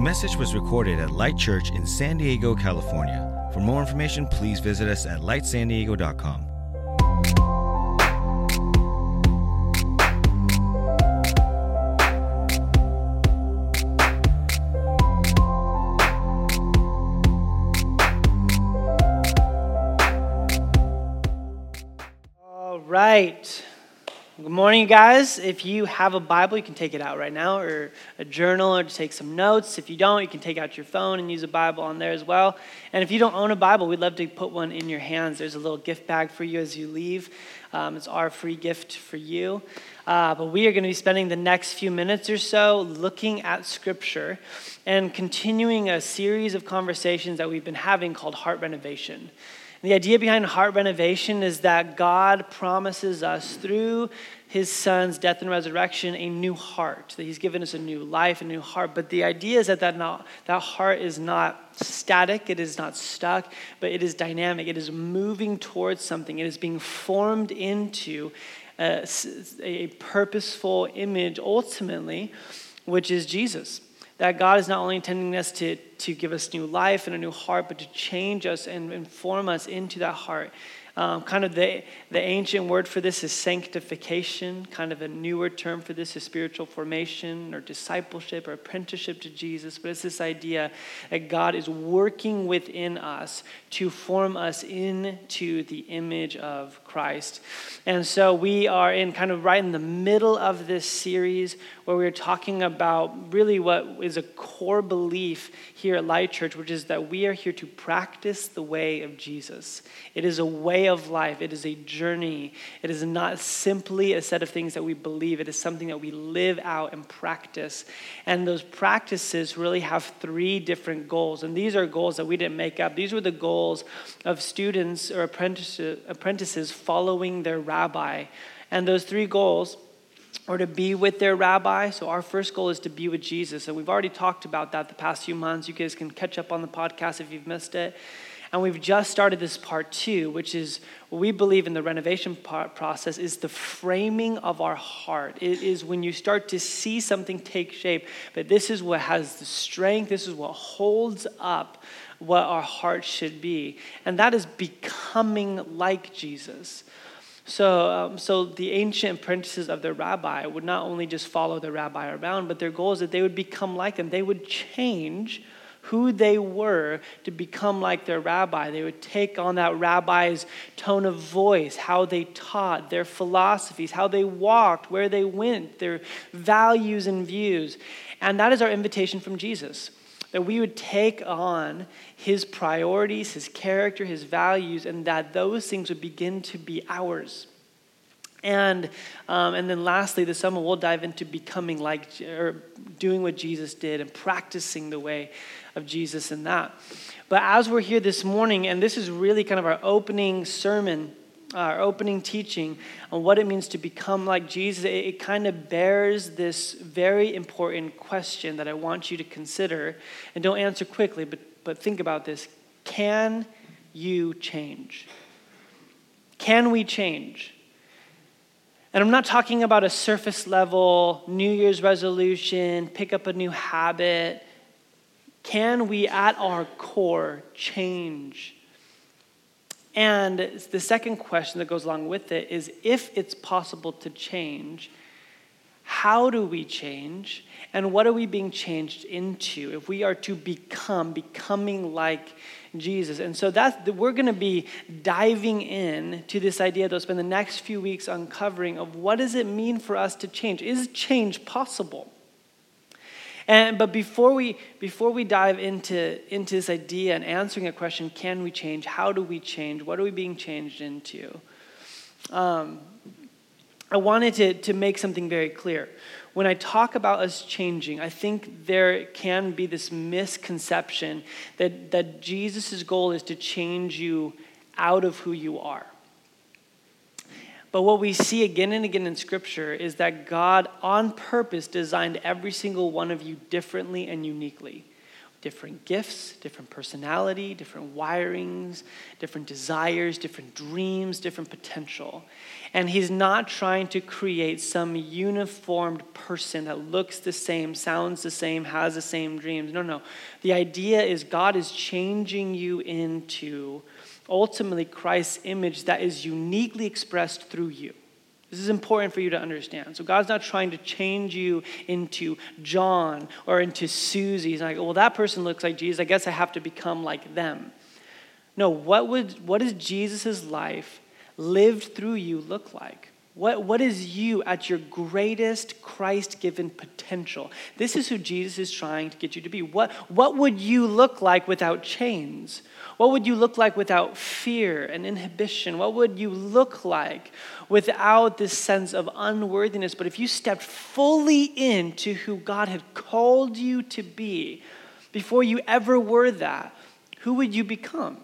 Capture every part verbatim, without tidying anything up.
message was recorded at Light Church in San Diego, California. For more information, please visit us at light san diego dot com. Right. Good morning, guys. If you have a Bible, you can take it out right now, or a journal, or just take some notes. If you don't, you can take out your phone and use a Bible on there as well. And if you don't own a Bible, we'd love to put one in your hands. There's a little gift bag for you as you leave. Um, it's our free gift for you. Uh, but we are going to be spending the next few minutes or so looking at Scripture and continuing a series of conversations that we've been having called Heart Renovation. The idea behind heart renovation is that God promises us through his son's death and resurrection a new heart, that he's given us a new life, a new heart. But the idea is that that, not, that heart is not static, it is not stuck, but it is dynamic. It is moving towards something. It is being formed into a, a purposeful image, ultimately, which is Jesus. That God is not only intending us to, to give us new life and a new heart, but to change us and inform us into that heart. Um, kind of the, the ancient word for this is sanctification. Kind of a newer term for this is spiritual formation or discipleship or apprenticeship to Jesus. But it's this idea that God is working within us to form us into the image of Christ. And so we are in kind of right in the middle of this series where we're talking about really what is a core belief here at Light Church, which is that we are here to practice the way of Jesus. It is a way of life. It is a journey. It is not simply a set of things that we believe. It is something that we live out and practice. And those practices really have three different goals. And these are goals that we didn't make up. These were the goals of students or apprentices following their rabbi. And those three goals or to be with their rabbi. So our first goal is to be with Jesus. And we've already talked about that the past few months. You guys can catch up on the podcast if you've missed it. And we've just started this part two, which is what we believe in the renovation process is the framing of our heart. It is when you start to see something take shape, but this is what has the strength, this is what holds up what our heart should be. And that is becoming like Jesus. So um, so the ancient apprentices of their rabbi would not only just follow the rabbi around, but their goal is that they would become like him. They would change who they were to become like their rabbi. They would take on that rabbi's tone of voice, how they taught, their philosophies, how they walked, where they went, their values and views. And that is our invitation from Jesus, that we would take on his priorities, his character, his values, and that those things would begin to be ours. And um, and then lastly, this summer, we'll dive into becoming like, or doing what Jesus did and practicing the way of Jesus in that. But as we're here this morning, and this is really kind of our opening sermon, our opening teaching on what it means to become like Jesus, it, it kind of bears this very important question that I want you to consider. And don't answer quickly, but but think about this. Can you change? Can we change? And I'm not talking about a surface level, New Year's resolution, pick up a new habit. Can we, at our core, change? And the second question that goes along with it is, if it's possible to change, how do we change? And what are we being changed into if we are to become, becoming like Jesus? And so that's, we're going to be diving in to this idea that we'll spend the next few weeks uncovering of what does it mean for us to change? Is change possible? And, but before we before we dive into, into this idea and answering a question, can we change? How do we change? What are we being changed into? Um, I wanted to, to make something very clear. When I talk about us changing, I think there can be this misconception that, that Jesus' goal is to change you out of who you are. But what we see again and again in Scripture is that God, on purpose, designed every single one of you differently and uniquely. different gifts, different personality, different wirings, different desires, different dreams, different potential. And he's not trying to create some uniformed person that looks the same, sounds the same, has the same dreams. No, no. The idea is God is changing you into ultimately Christ's image that is uniquely expressed through you. This is important for you to understand. So God's not trying to change you into John or into Susie. He's like, well, that person looks like Jesus. I guess I have to become like them. No, what would what does Jesus' life lived through you look like? What, what is you at your greatest Christ-given potential? This is who Jesus is trying to get you to be. What, what would you look like without chains? What would you look like without fear and inhibition? What would you look like without this sense of unworthiness? But if you stepped fully into who God had called you to be before you ever were that, who would you become?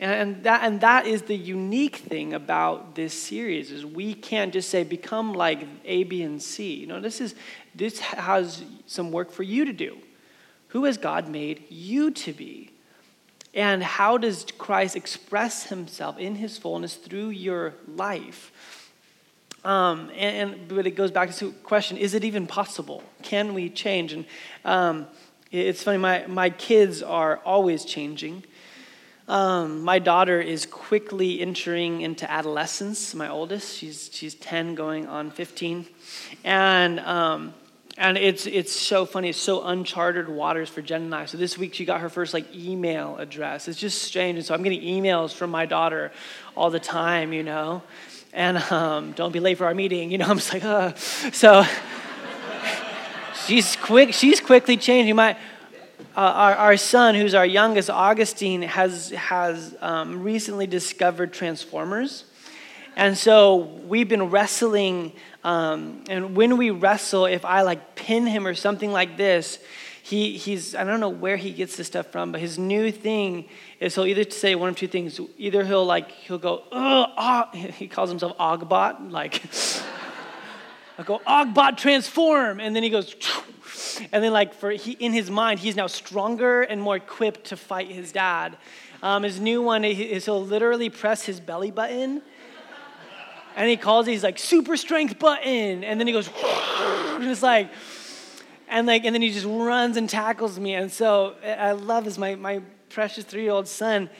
And that and that is the unique thing about this series, is we can't just say become like A, B, and C. You know, this is this has some work for you to do. Who has God made you to be? And how does Christ express himself in his fullness through your life? Um, and, and but it goes back to the question, is it even possible? Can we change? And um, it's funny, my, my kids are always changing. Um, my daughter is quickly entering into adolescence. My oldest, she's she's ten, going on fifteen, and um, and it's it's so funny. It's so uncharted waters for Jen and I. So this week she got her first like email address. It's just strange, and so I'm getting emails from my daughter all the time, you know, and um, don't be late for our meeting, you know. I'm just like, uh. So she's quick. She's quickly changing my. Uh, our, our son, who's our youngest, Augustine, has has um, recently discovered Transformers. And so we've been wrestling. Um, and when we wrestle, if I like pin him or something like this, he he's, I don't know where he gets this stuff from, but his new thing is he'll either say one of two things. Either he'll like, he'll go, ugh, ah, he calls himself Ogbot. Like, I'll go, Ogbot, transform. And then he goes, and then, like, for he, in his mind, he's now stronger and more equipped to fight his dad. Um, his new one is he'll literally press his belly button, and he calls it, he's like, super strength button, and then he goes, and it's like, and like, and then he just runs and tackles me. And so I love this, my my precious three-year-old son.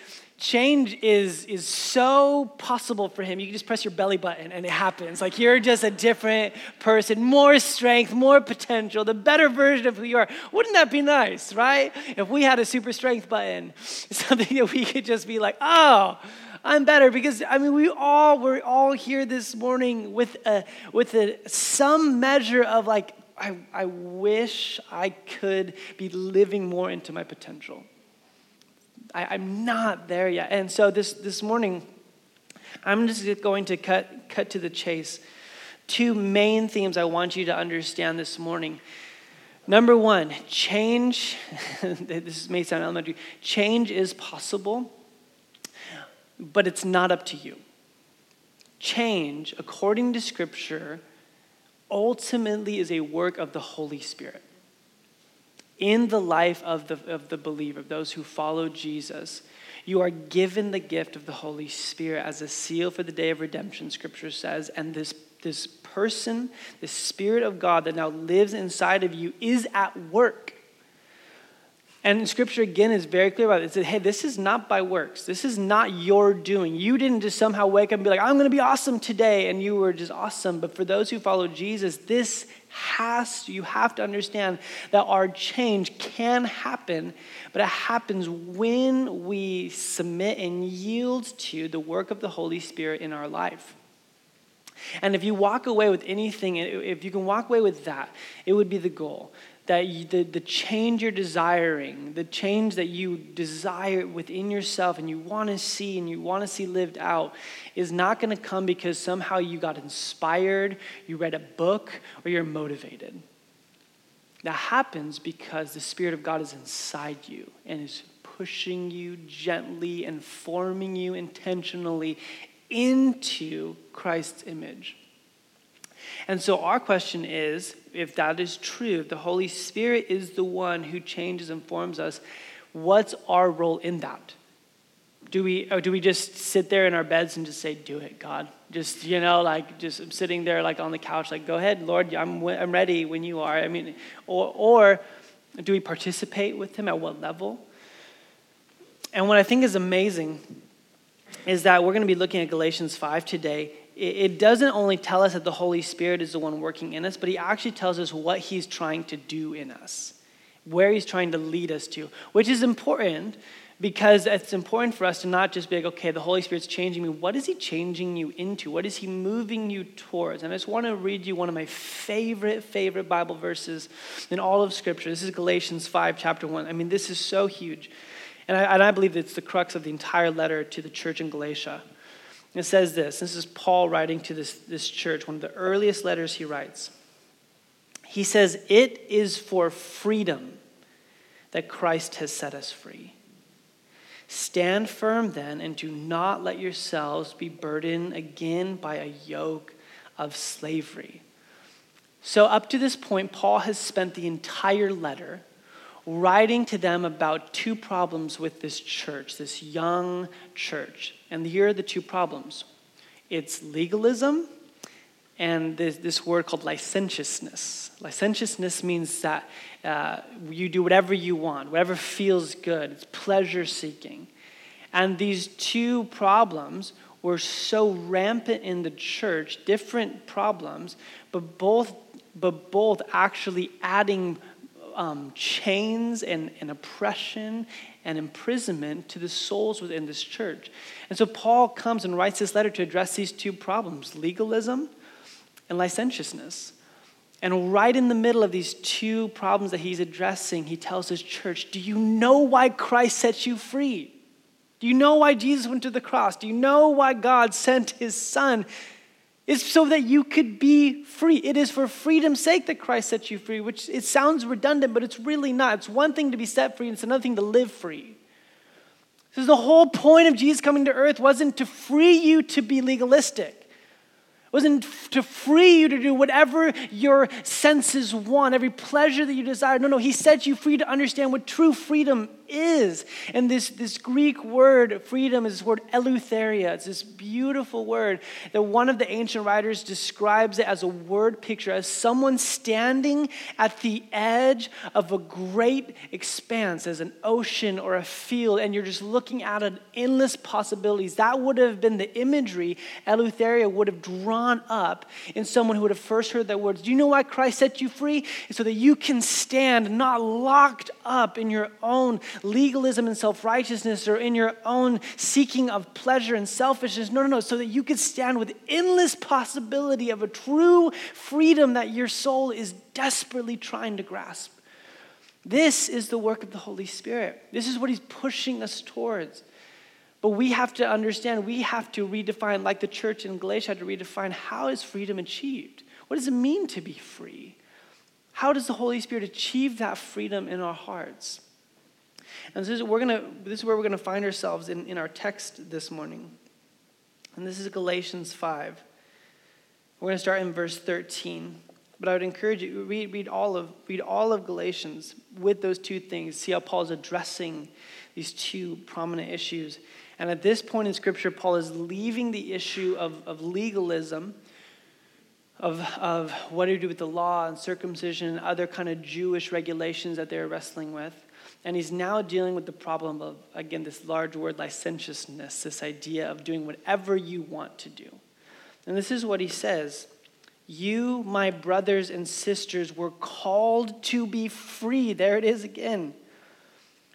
Change is is so possible for him. You can just press your belly button and it happens. Like, you're just a different person, more strength, more potential, the better version of who you are. Wouldn't that be nice, right? If we had a super strength button, something that we could just be like, oh, I'm better. Because, I mean, we all, we're all here this morning with a, with a, some measure of like, I, I wish I could be living more into my potential. I, I'm not there yet. And so this, this morning, I'm just going to cut cut to the chase. Two main themes I want you to understand this morning. Number one, change, this may sound elementary, change is possible, but it's not up to you. Change, according to Scripture, ultimately is a work of the Holy Spirit in the life of the of the believer, of those who follow Jesus. You are given the gift of the Holy Spirit as a seal for the day of redemption, Scripture says, and this, this person, the Spirit of God that now lives inside of you is at work. And Scripture, again, is very clear about it. It said, hey, this is not by works. This is not your doing. You didn't just somehow wake up and be like, I'm going to be awesome today, and you were just awesome. But for those who follow Jesus, this has, you have to understand that our change can happen, but it happens when we submit and yield to the work of the Holy Spirit in our life. And if you walk away with anything, if you can walk away with that, it would be the goal, that you, the, the change you're desiring, the change that you desire within yourself and you want to see and you want to see lived out is not going to come because somehow you got inspired, you read a book, or you're motivated. That happens because the Spirit of God is inside you and is pushing you gently and forming you intentionally into Christ's image. And so our question is, if that is true, if the Holy Spirit is the one who changes and forms us, what's our role in that? Do we or do we just sit there in our beds and just say, do it, God? Just, you know, like, just I'm sitting there, like, on the couch, like, go ahead, Lord, I'm I'm ready when you are. I mean, or or do we participate with him? At what level? And what I think is amazing is that we're going to be looking at Galatians five today. It doesn't only tell us that the Holy Spirit is the one working in us, but he actually tells us what he's trying to do in us, where he's trying to lead us to, which is important, because it's important for us to not just be like, okay, the Holy Spirit's changing me. What is he changing you into? What is he moving you towards? And I just want to read you one of my favorite, favorite Bible verses in all of Scripture. This is Galatians five, chapter one. I mean, this is so huge. And I, and I believe that it's the crux of the entire letter to the church in Galatia. And it says this. This is Paul writing to this, this church, one of the earliest letters he writes. He says, "It is for freedom that Christ has set us free. Stand firm then, and do not let yourselves be burdened again by a yoke of slavery." So up to this point, Paul has spent the entire letter writing to them about two problems with this church, this young church. And here are the two problems. It's legalism and this, this word called licentiousness. Licentiousness means that uh, you do whatever you want, whatever feels good. It's pleasure-seeking. And these two problems were so rampant in the church, different problems, but both, but both actually adding um, chains and, and oppression and imprisonment to the souls within this church. And so Paul comes and writes this letter to address these two problems, legalism and licentiousness. And right in the middle of these two problems that he's addressing, he tells his church, do you know why Christ set you free? Do you know why Jesus went to the cross? Do you know why God sent his son? It's so that you could be free. It is for freedom's sake that Christ set you free, which it sounds redundant, but it's really not. It's one thing to be set free, and it's another thing to live free. So the whole point of Jesus coming to earth wasn't to free you to be legalistic. It wasn't to free you to do whatever your senses want, every pleasure that you desire. No, no, he set you free to understand what true freedom is. And this, this Greek word, freedom, is this word Eleutheria. It's this beautiful word that one of the ancient writers describes it as a word picture, as someone standing at the edge of a great expanse, as an ocean or a field, and you're just looking at an endless possibilities. That would have been the imagery Eleutheria would have drawn up in someone who would have first heard that word. Do you know why Christ set you free? It's so that you can stand not locked up in your own legalism and self-righteousness, or in your own seeking of pleasure and selfishness. No, no, no. So that you could stand with endless possibility of a true freedom that your soul is desperately trying to grasp. This is the work of the Holy Spirit. This is what he's pushing us towards. But we have to understand, we have to redefine, like the church in Galatia had to redefine, how is freedom achieved? What does it mean to be free? How does the Holy Spirit achieve that freedom in our hearts? And this is, we're gonna, this is where we're going to find ourselves in, in our text this morning. And this is Galatians five. We're going to start in verse thirteen. But I would encourage you, read, read, all of, read all of Galatians with those two things. See how Paul is addressing these two prominent issues. And at this point in Scripture, Paul is leaving the issue of, of legalism, of, of what to do with the law and circumcision and other kind of Jewish regulations that they're wrestling with. And he's now dealing with the problem of, again, this large word, licentiousness, this idea of doing whatever you want to do. And this is what he says. You, my brothers and sisters, were called to be free. There it is again.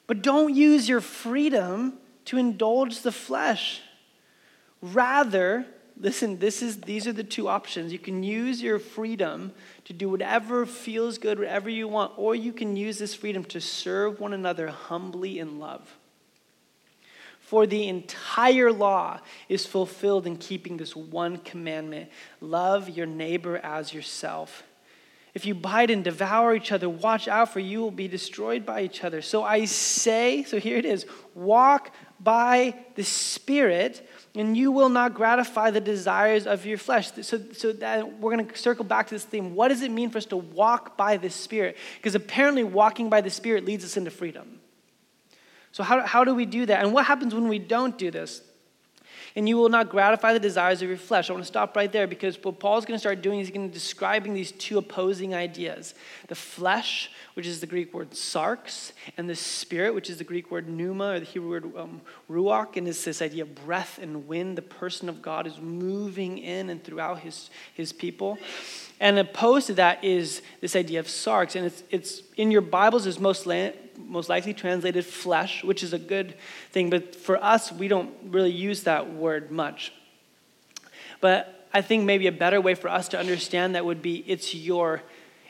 But don't use your freedom to indulge the flesh. Rather, listen, this is these are the two options. You can use your freedom to do whatever feels good, whatever you want, or you can use this freedom to serve one another humbly in love. For the entire law is fulfilled in keeping this one commandment: love your neighbor as yourself. If you bite and devour each other, watch out, for you will be destroyed by each other. So I say, so here it is, walk by the Spirit, and you will not gratify the desires of your flesh. So, so that we're going to circle back to this theme. What does it mean for us to walk by the Spirit? Because apparently walking by the Spirit leads us into freedom. So how, how do we do that? And what happens when we don't do this? And you will not gratify the desires of your flesh. I want to stop right there, because what Paul's going to start doing is he's going to describing these two opposing ideas. The flesh, which is the Greek word sarx, and the spirit, which is the Greek word pneuma, or the Hebrew word um, ruach, and it's this idea of breath and wind. The person of God is moving in and throughout his, his people. And opposed to that is this idea of sarx, and it's it's in your Bibles is most la- most likely translated flesh, which is a good thing, but for us, we don't really use that word much. But I think maybe a better way for us to understand that would be it's your,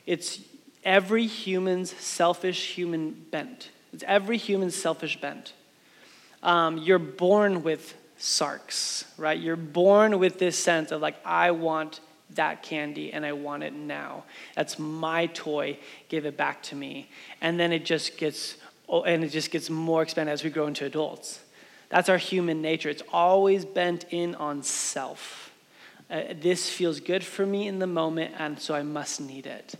it's every human's selfish human bent. It's every human's selfish bent. Um, you're born with sarx, right? You're born with this sense of like, I want that candy, and I want it now. That's my toy. Give it back to me. And then it just gets, and it just gets more expanded as we grow into adults. That's our human nature. It's always bent in on self. Uh, this feels good for me in the moment, and so I must need it.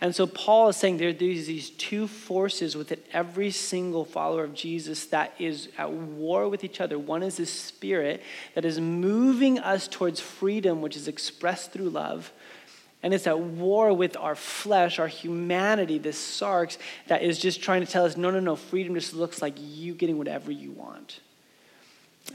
And so Paul is saying there are these, these two forces within every single follower of Jesus that is at war with each other. One is the Spirit that is moving us towards freedom, which is expressed through love. And it's at war with our flesh, our humanity, this sarx that is just trying to tell us, no, no, no, freedom just looks like you getting whatever you want.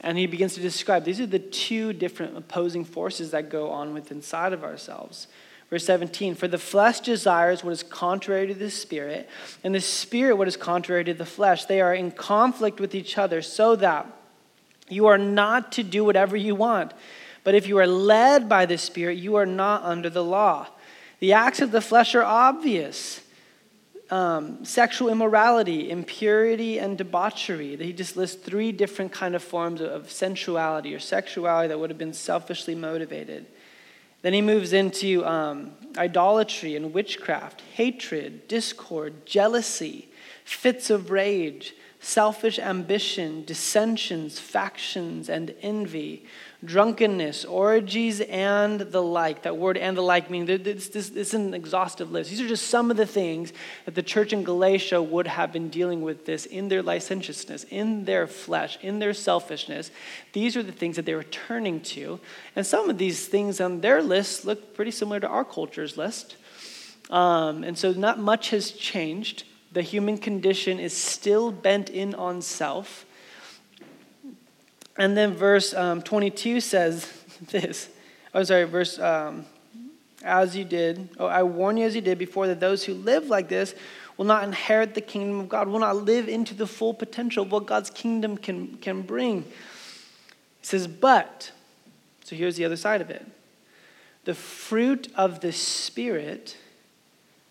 And he begins to describe, these are the two different opposing forces that go on with inside of ourselves. Verse seventeen, for the flesh desires what is contrary to the Spirit, and the Spirit what is contrary to the flesh. They are in conflict with each other, so that you are not to do whatever you want. But if you are led by the Spirit, you are not under the law. The acts of the flesh are obvious. Um, sexual immorality, impurity, and debauchery. He just lists three different kind of forms of sensuality or sexuality that would have been selfishly motivated. Then he moves into um, idolatry and witchcraft, hatred, discord, jealousy, fits of rage, selfish ambition, dissensions, factions, and envy, drunkenness, orgies, and the like. That word "and the like" means this, this, this is an exhaustive list. These are just some of the things that the church in Galatia would have been dealing with this in their licentiousness, in their flesh, in their selfishness. These are the things that they were turning to. And some of these things on their list look pretty similar to our culture's list. Um, and so not much has changed. The human condition is still bent in on self. And then verse um, twenty-two says this. Oh, sorry, verse, um, as you did, oh, I warn you as you did before, that those who live like this will not inherit the kingdom of God, will not live into the full potential of what God's kingdom can, can bring. It says, but, so here's the other side of it. The fruit of the Spirit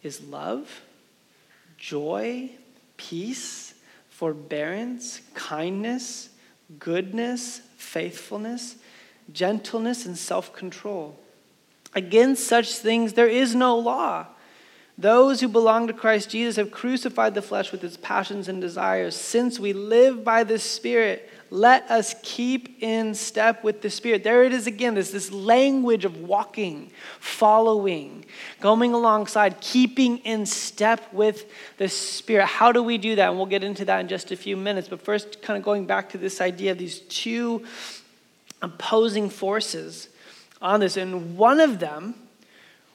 is love, joy, peace, forbearance, kindness, goodness, faithfulness, gentleness, and self-control. Against such things there is no law. Those who belong to Christ Jesus have crucified the flesh with its passions and desires. Since we live by the Spirit, let us keep in step with the Spirit. There it is again, this, this language of walking, following, going alongside, keeping in step with the Spirit. How do we do that? And we'll get into that in just a few minutes. But first, kind of going back to this idea of these two opposing forces on this. And one of them,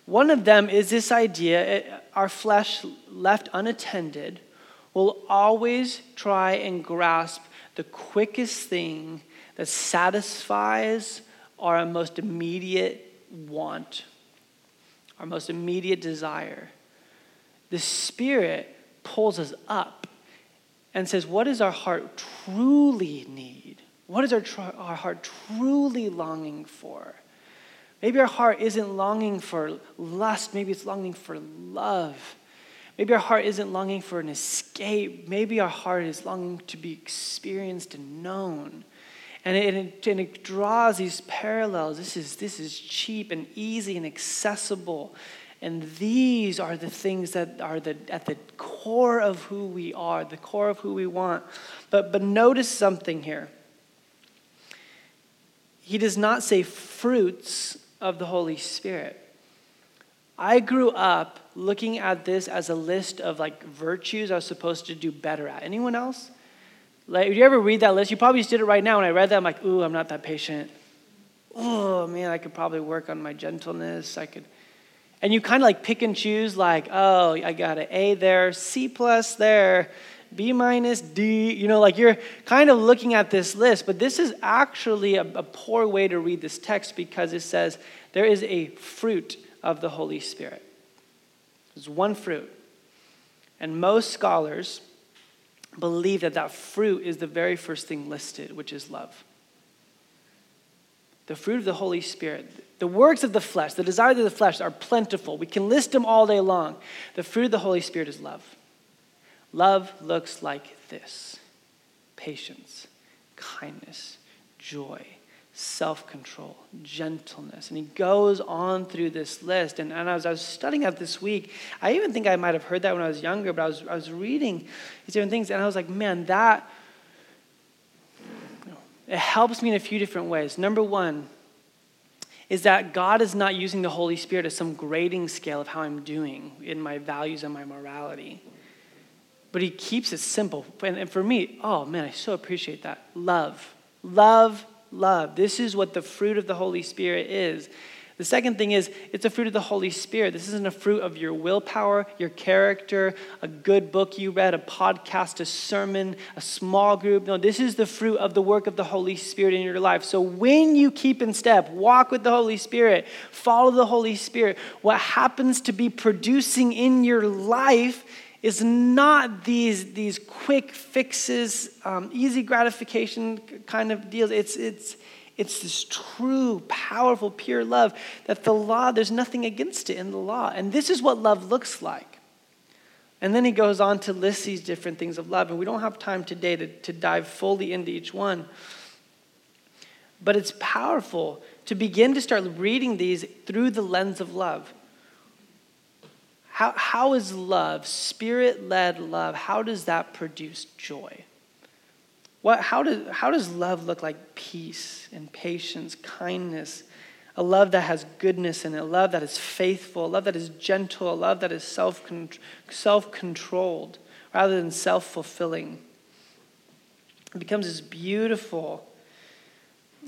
One of them is this idea, it, our flesh left unattended will always try and grasp the quickest thing that satisfies our most immediate want, our most immediate desire. The Spirit pulls us up and says, what does our heart truly need? What is our, tr- our heart truly longing for? Maybe our heart isn't longing for lust. Maybe it's longing for love. Maybe our heart isn't longing for an escape. Maybe our heart is longing to be experienced and known. And it, and it draws these parallels. This is, this is cheap and easy and accessible. And these are the things that are the, at the core of who we are, the core of who we want. But, but notice something here. he does not say fruits of the Holy Spirit. I grew up looking at this as a list of like virtues I was supposed to do better at. Anyone else? Like, did you ever read that list? You probably just did it right now. When I read that, I'm like, ooh, I'm not that patient. Oh, man, I could probably work on my gentleness. I could, and you kind of like pick and choose like, oh, I got an A there, C plus there, B minus D. You know, like you're kind of looking at this list, but this is actually a, a poor way to read this text because it says there is a fruit of the Holy Spirit. There's one fruit. And most scholars believe that that fruit is the very first thing listed, which is love. The fruit of the Holy Spirit. The works of the flesh, the desires of the flesh are plentiful. We can list them all day long. The fruit of the Holy Spirit is love. Love looks like this: patience, kindness, joy, self-control, gentleness. And he goes on through this list. And, and as I was studying out this week, I even think I might have heard that when I was younger, but I was I was reading these different things, and I was like, man, that, you know, it helps me in a few different ways. Number one is that God is not using the Holy Spirit as some grading scale of how I'm doing in my values and my morality. But he keeps it simple. And, and for me, oh man, I so appreciate that. Love. Love. Love. This is what the fruit of the Holy Spirit is. The second thing is, it's a fruit of the Holy Spirit. This isn't a fruit of your willpower, your character, a good book you read, a podcast, a sermon, a small group. No, this is the fruit of the work of the Holy Spirit in your life. So when you keep in step, walk with the Holy Spirit, follow the Holy Spirit, what happens to be producing in your life is not these these quick fixes, um, easy gratification kind of deals. It's it's it's this true, powerful, pure love that the law, there's nothing against it in the law. And this is what love looks like. And then he goes on to list these different things of love. And we don't have time today to, to dive fully into each one. But it's powerful to begin to start reading these through the lens of love. How, how is love, spirit-led love, how does that produce joy? What, how, do, how does love look like peace and patience, kindness, a love that has goodness in it, a love that is faithful, a love that is gentle, a love that is self-controlled rather than self-fulfilling? It becomes this beautiful,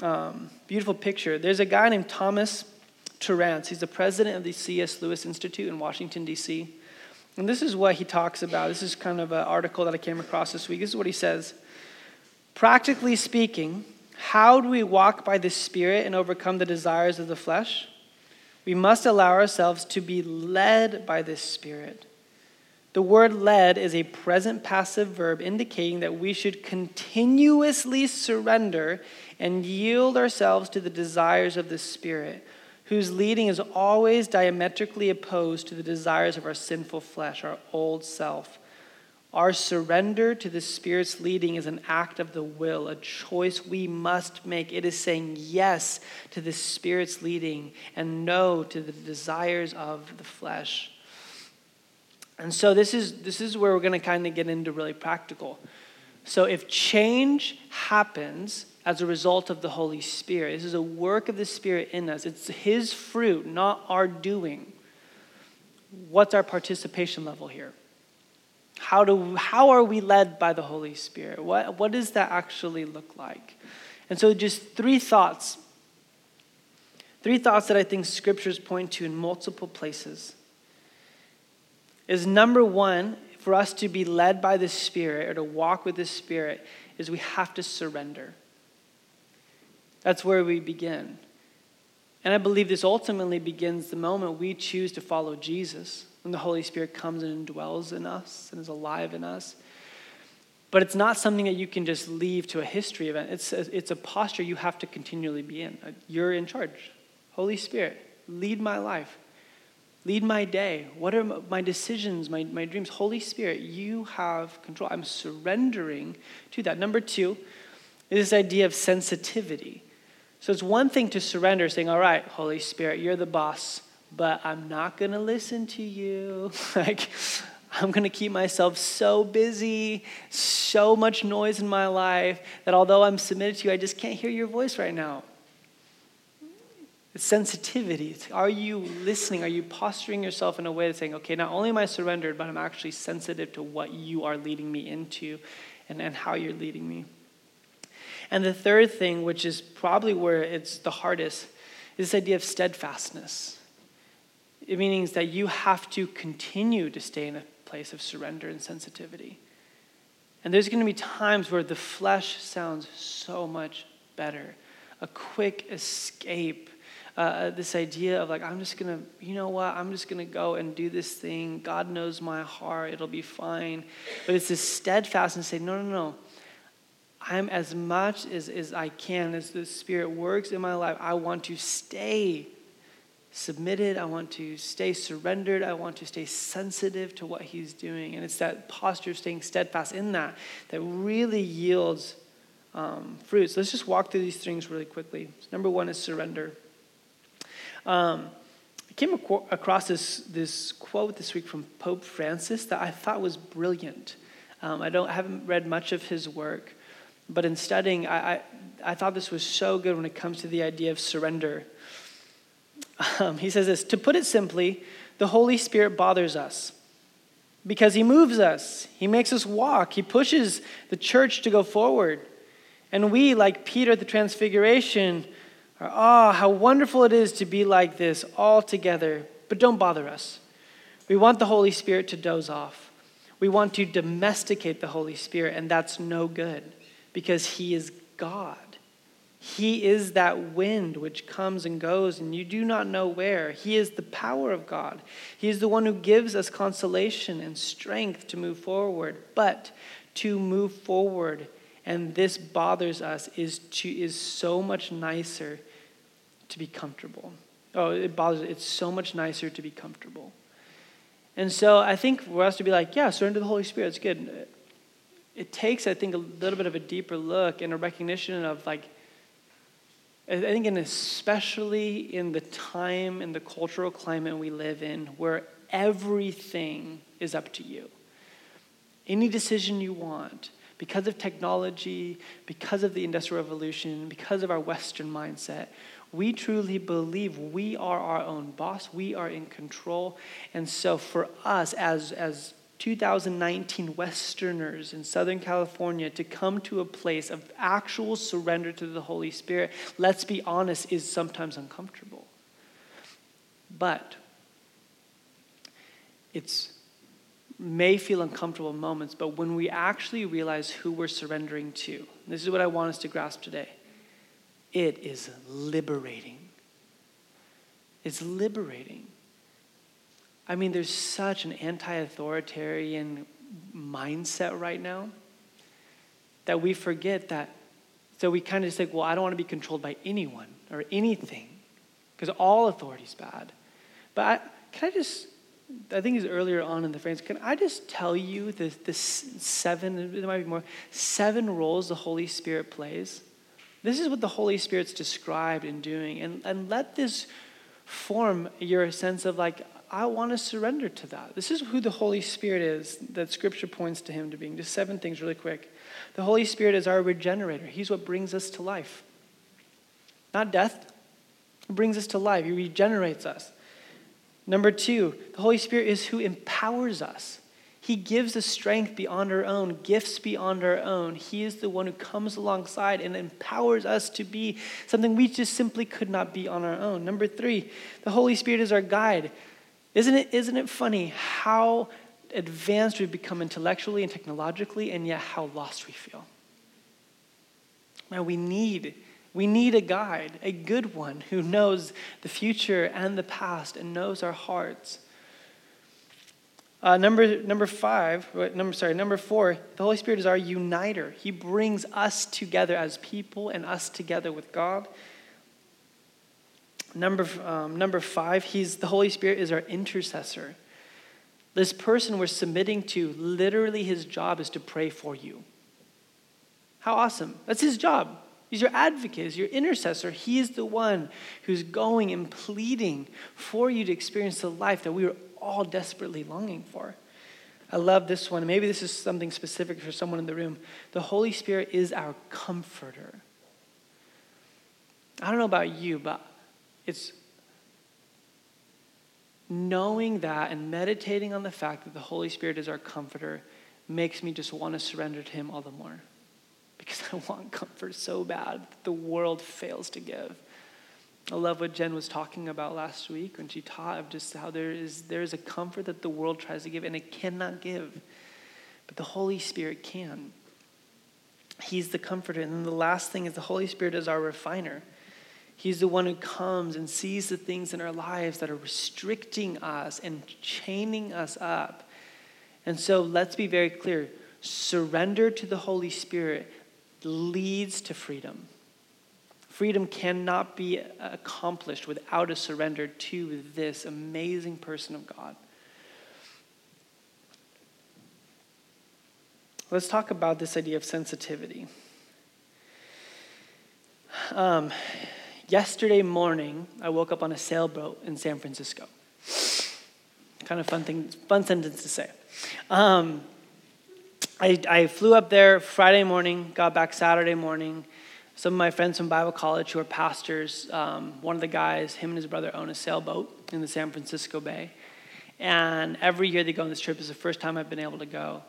um, beautiful picture. There's a guy named Thomas. He's the president of the C S Lewis Institute in Washington, D C And this is what he talks about. This is kind of an article that I came across this week. This is what he says. Practically speaking, how do we walk by the Spirit and overcome the desires of the flesh? We must allow ourselves to be led by the Spirit. The word led is a present passive verb indicating that we should continuously surrender and yield ourselves to the desires of the Spirit, whose leading is always diametrically opposed to the desires of our sinful flesh, our old self. Our surrender to the Spirit's leading is an act of the will, a choice we must make. It is saying yes to the Spirit's leading and no to the desires of the flesh. And so this is this is where we're going to kind of get into really practical. So if change happens as a result of the Holy Spirit, this is a work of the Spirit in us. It's his fruit, not our doing. What's our participation level here? How do how are we led by the Holy Spirit? What what does that actually look like? And so just three thoughts. Three thoughts that I think scriptures point to in multiple places is number one, for us to be led by the Spirit or to walk with the Spirit is we have to surrender. That's where we begin. And I believe this ultimately begins the moment we choose to follow Jesus, when the Holy Spirit comes and dwells in us and is alive in us. But it's not something that you can just leave to a history event. It's a, it's a posture you have to continually be in. You're in charge. Holy Spirit, lead my life. Lead my day. What are my decisions, my, my dreams? Holy Spirit, you have control. I'm surrendering to that. Number two is this idea of sensitivity. So it's one thing to surrender, saying, all right, Holy Spirit, you're the boss, but I'm not going to listen to you. Like, I'm going to keep myself so busy, so much noise in my life, that although I'm submitted to you, I just can't hear your voice right now. It's sensitivity. It's, are you listening? Are you posturing yourself in a way of saying, okay, not only am I surrendered, but I'm actually sensitive to what you are leading me into and, and how you're leading me. And the third thing, which is probably where it's the hardest, is this idea of steadfastness. It means that you have to continue to stay in a place of surrender and sensitivity. And there's going to be times where the flesh sounds so much better. A quick escape. Uh, this idea of like, I'm just going to, you know what, I'm just going to go and do this thing. God knows my heart. It'll be fine. But it's this steadfastness saying, no, no, no. I'm as much as, as I can, as the Spirit works in my life, I want to stay submitted. I want to stay surrendered. I want to stay sensitive to what he's doing. And it's that posture of staying steadfast in that that really yields um, fruit. So let's just walk through these things really quickly. So number one is surrender. Um, I came ac- across this, this quote this week from Pope Francis that I thought was brilliant. Um, I don't I haven't read much of his work, but in studying, I, I, I thought this was so good when it comes to the idea of surrender. Um, he says this, to put it simply, the Holy Spirit bothers us because he moves us. He makes us walk. He pushes the church to go forward. And we, like Peter at the Transfiguration, are, ah, oh, how wonderful it is to be like this all together. But don't bother us. We want the Holy Spirit to doze off. We want to domesticate the Holy Spirit, and that's no good because he is God. He is that wind which comes and goes, and you do not know where. He is the power of God. He is the one who gives us consolation and strength to move forward. But to move forward, and this bothers us, is to is so much nicer to be comfortable. Oh, it bothers us. It's so much nicer to be comfortable. And so I think for us to be like, yeah, surrender to the Holy Spirit, it's good. It takes, I think, a little bit of a deeper look and a recognition of like, I think, and especially in the time and the cultural climate we live in, where everything is up to you. Any decision you want, because of technology, because of the Industrial Revolution, because of our Western mindset, we truly believe we are our own boss. We are in control. And so for us as, as two thousand nineteen Westerners in Southern California to come to a place of actual surrender to the Holy Spirit, let's be honest, is sometimes uncomfortable. But it may feel uncomfortable in moments, but when we actually realize who we're surrendering to, this is what I want us to grasp today, it is liberating. It's liberating. I mean, there's such an anti-authoritarian mindset right now that we forget that. So we kind of just think, well, I don't want to be controlled by anyone or anything because all authority is bad. But I, can I just, I think it's earlier on in the phrase, can I just tell you the, the seven, there might be more, seven roles the Holy Spirit plays? This is what the Holy Spirit's described in doing. And, and let this form your sense of like, I want to surrender to that. This is who the Holy Spirit is, that Scripture points to him to being. Just seven things really quick. The Holy Spirit is our regenerator. He's what brings us to life. Not death. He brings us to life. He regenerates us. Number two, the Holy Spirit is who empowers us. He gives us strength beyond our own, gifts beyond our own. He is the one who comes alongside and empowers us to be something we just simply could not be on our own. Number three, the Holy Spirit is our guide. Isn't it, isn't it funny how advanced we've become intellectually and technologically, and yet how lost we feel? Now we need, we need a guide, a good one who knows the future and the past and knows our hearts. Uh, number number five, number sorry, number four, the Holy Spirit is our uniter. He brings us together as people and us together with God. Number um, number five, he's the Holy Spirit is our intercessor. This person we're submitting to, literally his job is to pray for you. How awesome. That's his job. He's your advocate. He's your intercessor. He is the one who's going and pleading for you to experience the life that we are all desperately longing for. I love this one. Maybe this is something specific for someone in the room. The Holy Spirit is our comforter. I don't know about you, but It's knowing that and meditating on the fact that the Holy Spirit is our comforter makes me just want to surrender to him all the more, because I want comfort so bad that the world fails to give. I love what Jen was talking about last week when she taught of just how there is there is a comfort that the world tries to give and it cannot give, but the Holy Spirit can. He's the comforter. And then the last thing is the Holy Spirit is our refiner. He's the one who comes and sees the things in our lives that are restricting us and chaining us up. And so let's be very clear. Surrender to the Holy Spirit leads to freedom. Freedom cannot be accomplished without a surrender to this amazing person of God. Let's talk about this idea of sensitivity. Um, yesterday morning, I woke up on a sailboat in San Francisco. Kind of fun thing, fun sentence to say. Um, I, I flew up there Friday morning, got back Saturday morning. Some of my friends from Bible college who are pastors, um, one of the guys, him and his brother own a sailboat in the San Francisco Bay. And every year they go on this trip. It's the first time I've been able to go.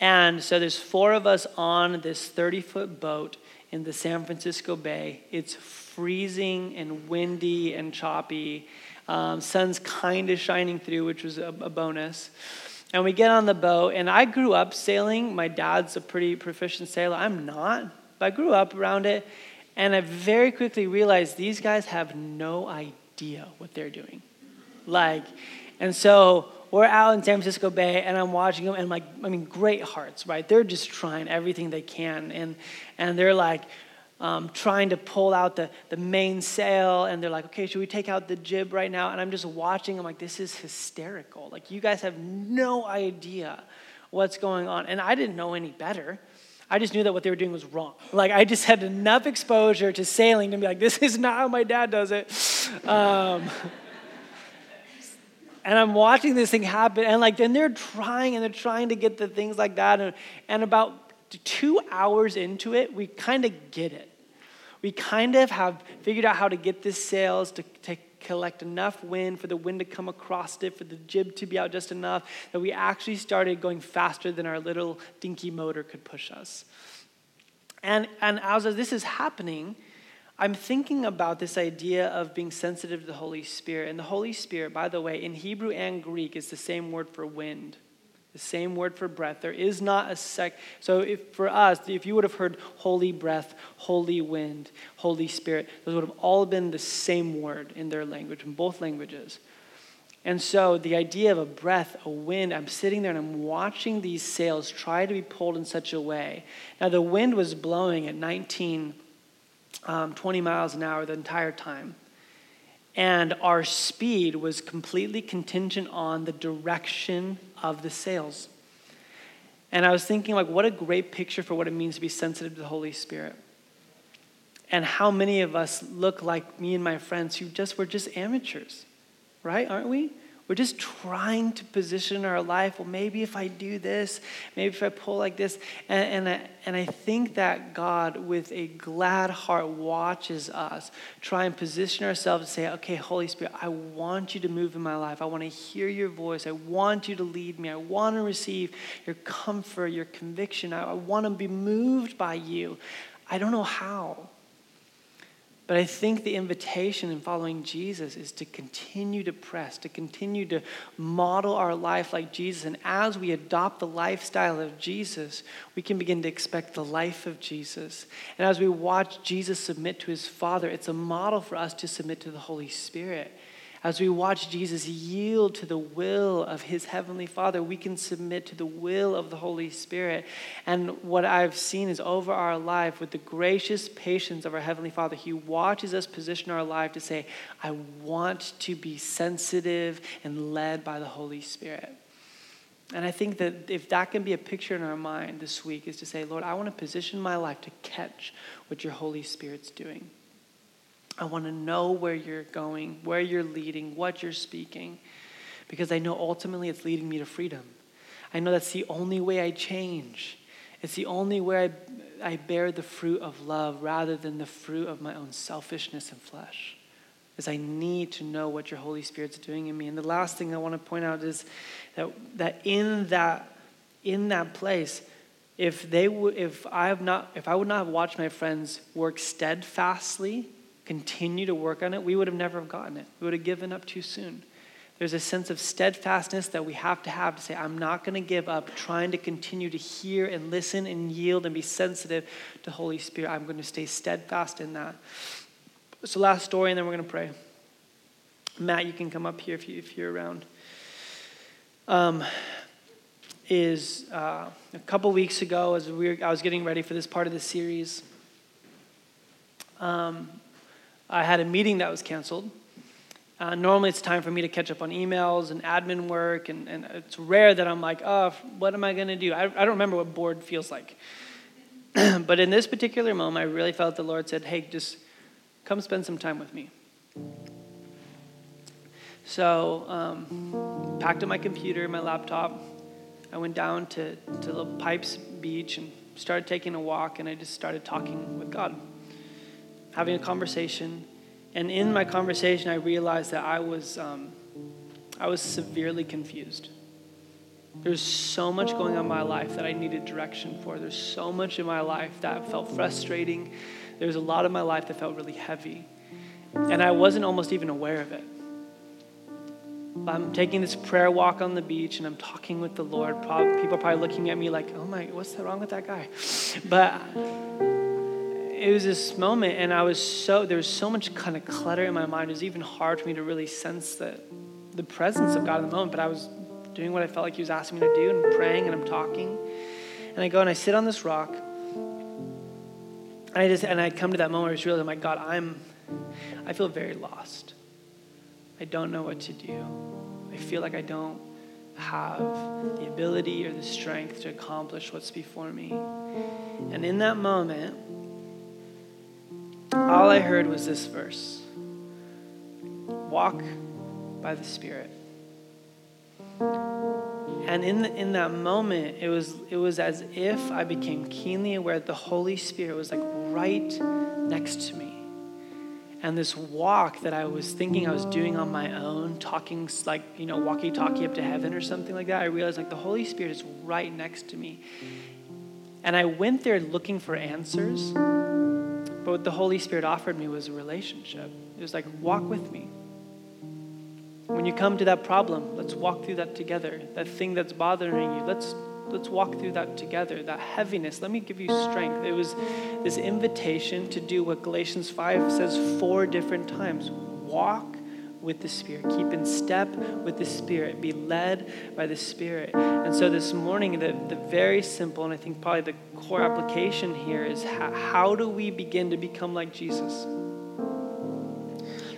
And so there's four of us on this thirty-foot boat in the San Francisco Bay. It's freezing and windy and choppy. Um, sun's kind of shining through, which was a, a bonus. And we get on the boat, and I grew up sailing. My dad's a pretty proficient sailor. I'm not. I grew up around it, and I very quickly realized these guys have no idea what they're doing. Like, and so we're out in San Francisco Bay, and I'm watching them, and like, I mean, great hearts, right? They're just trying everything they can, and and they're like um, trying to pull out the, the mainsail, and they're like, okay, should we take out the jib right now? And I'm just watching. I'm like, this is hysterical. Like, you guys have no idea what's going on, and I didn't know any better. I just knew that what they were doing was wrong. Like, I just had enough exposure to sailing to be like, this is not how my dad does it. Um, and I'm watching this thing happen. And, like, then they're trying, and they're trying to get the things like that. And, and about two hours into it, we kind of get it. We kind of have figured out how to get this sails to take collect enough wind for the wind to come across it, for the jib to be out just enough, that we actually started going faster than our little dinky motor could push us. And and as this is happening, I'm thinking about this idea of being sensitive to the Holy Spirit. And the Holy Spirit, by the way, in Hebrew and Greek is the same word for wind, the same word for breath. There is not a sec. So if for us, if you would have heard holy breath, holy wind, Holy Spirit, those would have all been the same word in their language, in both languages. And so the idea of a breath, a wind, I'm sitting there and I'm watching these sails try to be pulled in such a way. Now the wind was blowing at nineteen, um, twenty miles an hour the entire time. And our speed was completely contingent on the direction of the sails. And I was thinking, like, what a great picture for what it means to be sensitive to the Holy Spirit. And how many of us look like me and my friends who just were just amateurs, right? Aren't we? We're just trying to position our life. Well, maybe if I do this, maybe if I pull like this. And, and, I, and I think that God, with a glad heart, watches us try and position ourselves to say, okay, Holy Spirit, I want you to move in my life. I want to hear your voice. I want you to lead me. I want to receive your comfort, your conviction. I, I want to be moved by you. I don't know how. But I think the invitation in following Jesus is to continue to press, to continue to model our life like Jesus. And as we adopt the lifestyle of Jesus, we can begin to expect the life of Jesus. And as we watch Jesus submit to his Father, it's a model for us to submit to the Holy Spirit. As we watch Jesus yield to the will of his heavenly Father, we can submit to the will of the Holy Spirit. And what I've seen is over our life, with the gracious patience of our heavenly Father, he watches us position our life to say, I want to be sensitive and led by the Holy Spirit. And I think that if that can be a picture in our mind this week, is to say, Lord, I want to position my life to catch what your Holy Spirit's doing. I want to know where you're going, where you're leading, what you're speaking, because I know ultimately it's leading me to freedom. I know that's the only way I change. It's the only way I, I bear the fruit of love rather than the fruit of my own selfishness and flesh. is I need to know what your Holy Spirit's doing in me. And the last thing I want to point out is that that in that in that place, if they would, if I have not, if I would not have watched my friends work steadfastly, continue to work on it, we would have never have gotten it. We would have given up too soon. There's a sense of steadfastness that we have to have to say, I'm not going to give up trying to continue to hear and listen and yield and be sensitive to Holy Spirit. I'm going to stay steadfast in that. So last story, and then we're going to pray. Matt, you can come up here if, you, if you're around. Um, is uh, a couple weeks ago, as we were, I was getting ready for this part of the series, um, I had a meeting that was canceled. Uh, normally it's time for me to catch up on emails and admin work, and, and it's rare that I'm like, oh, what am I going to do? I, I don't remember what bored feels like. But in this particular moment, I really felt the Lord said, hey, just come spend some time with me. So um, packed up my computer, my laptop. I went down to, to Little Pipes Beach and started taking a walk, and I just started talking with God, having a conversation. And in my conversation, I realized that I was um, I was severely confused. There's so much going on in my life that I needed direction for. There's so much in my life that felt frustrating. There's a lot of my life that felt really heavy. And I wasn't almost even aware of it. I'm taking this prayer walk on the beach, and I'm talking with the Lord. People are probably looking at me like, oh my, what's wrong with that guy? But it was this moment, and I was so, there was so much kind of clutter in my mind. It was even hard for me to really sense the, the presence of God in the moment, but I was doing what I felt like he was asking me to do, and praying, and I'm talking. And I go and I sit on this rock, and I just, and I come to that moment where I just realized, my God, I'm, I feel very lost. I don't know what to do. I feel like I don't have the ability or the strength to accomplish what's before me. And in that moment, all I heard was this verse: walk by the Spirit. And in the, in that moment, it was it was as if I became keenly aware that the Holy Spirit was like right next to me. And this walk that I was thinking I was doing on my own, talking like, you know, walkie-talkie up to heaven or something like that, I realized like the Holy Spirit is right next to me. And I went there looking for answers. But what the Holy Spirit offered me was a relationship. It was like, walk with me. When you come to that problem, let's walk through that together. That thing that's bothering you, let's let's walk through that together. That heaviness, let me give you strength. It was this invitation to do what Galatians five says four different times. Walk with the Spirit. Keep in step with the Spirit. Be led by the Spirit. And so this morning, the, the very simple, and I think probably the core application here is how, how do we begin to become like Jesus?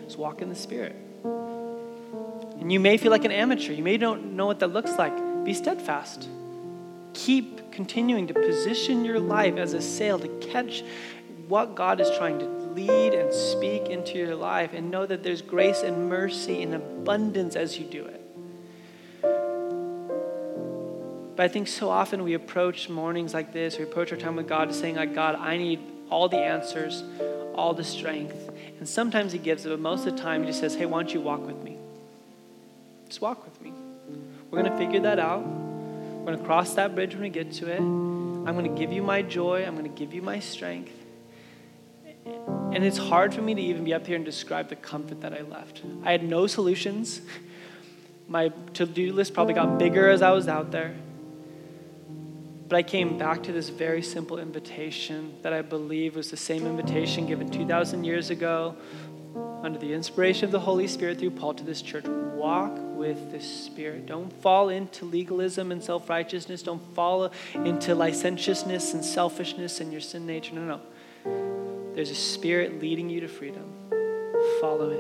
Just walk in the Spirit. And you may feel like an amateur. You may don't know what that looks like. Be steadfast. Keep continuing to position your life as a sail to catch what God is trying to do. Lead and speak into your life, and know that there's grace and mercy in abundance as you do it. But I think so often we approach mornings like this, we approach our time with God saying like, God, I need all the answers, all the strength. And sometimes he gives it, but most of the time he just says, hey, why don't you walk with me? Just walk with me. We're going to figure that out. We're going to cross that bridge when we get to it. I'm going to give you my joy. I'm going to give you my strength. And it's hard for me to even be up here and describe the comfort that I left. I had no solutions. My to-do list probably got bigger as I was out there. But I came back to this very simple invitation that I believe was the same invitation given two thousand years ago under the inspiration of the Holy Spirit through Paul to this church. Walk with the Spirit. Don't fall into legalism and self-righteousness. Don't fall into licentiousness and selfishness and your sin nature. No, no, no. There's a Spirit leading you to freedom. Follow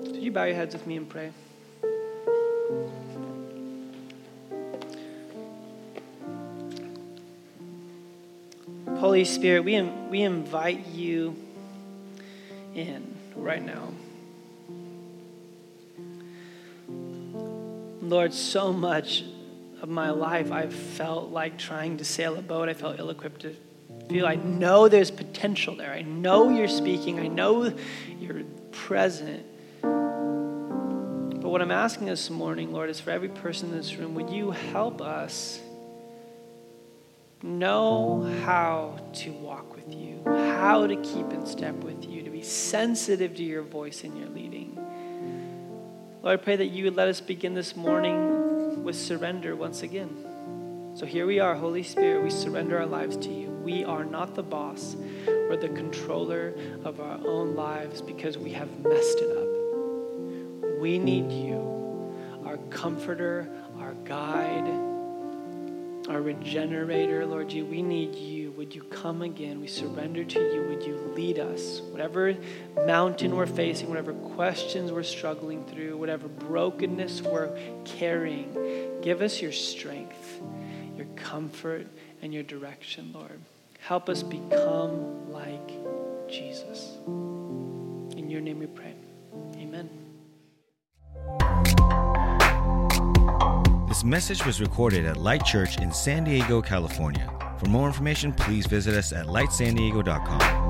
him. Could you bow your heads with me and pray? Holy Spirit, we in, we invite you in right now. Lord, so much of my life I've felt like trying to sail a boat. I felt ill-equipped to feel, I know there's potential there. I know you're speaking. I know you're present. But what I'm asking this morning, Lord, is for every person in this room, would you help us know how to walk with you, how to keep in step with you, to be sensitive to your voice and your leading. Lord, I pray that you would let us begin this morning with surrender once again. So here we are, Holy Spirit, we surrender our lives to you. We are not the boss. We're the controller of our own lives because we have messed it up. We need you, our comforter, our guide, our regenerator, Lord, you. We need you. Would you come again? We surrender to you. Would you lead us? Whatever mountain we're facing, whatever questions we're struggling through, whatever brokenness we're carrying, give us your strength, your comfort, and your direction, Lord. Help us become like Jesus. In your name we pray. Amen. This message was recorded at Light Church in San Diego, California. For more information, please visit us at light san diego dot com.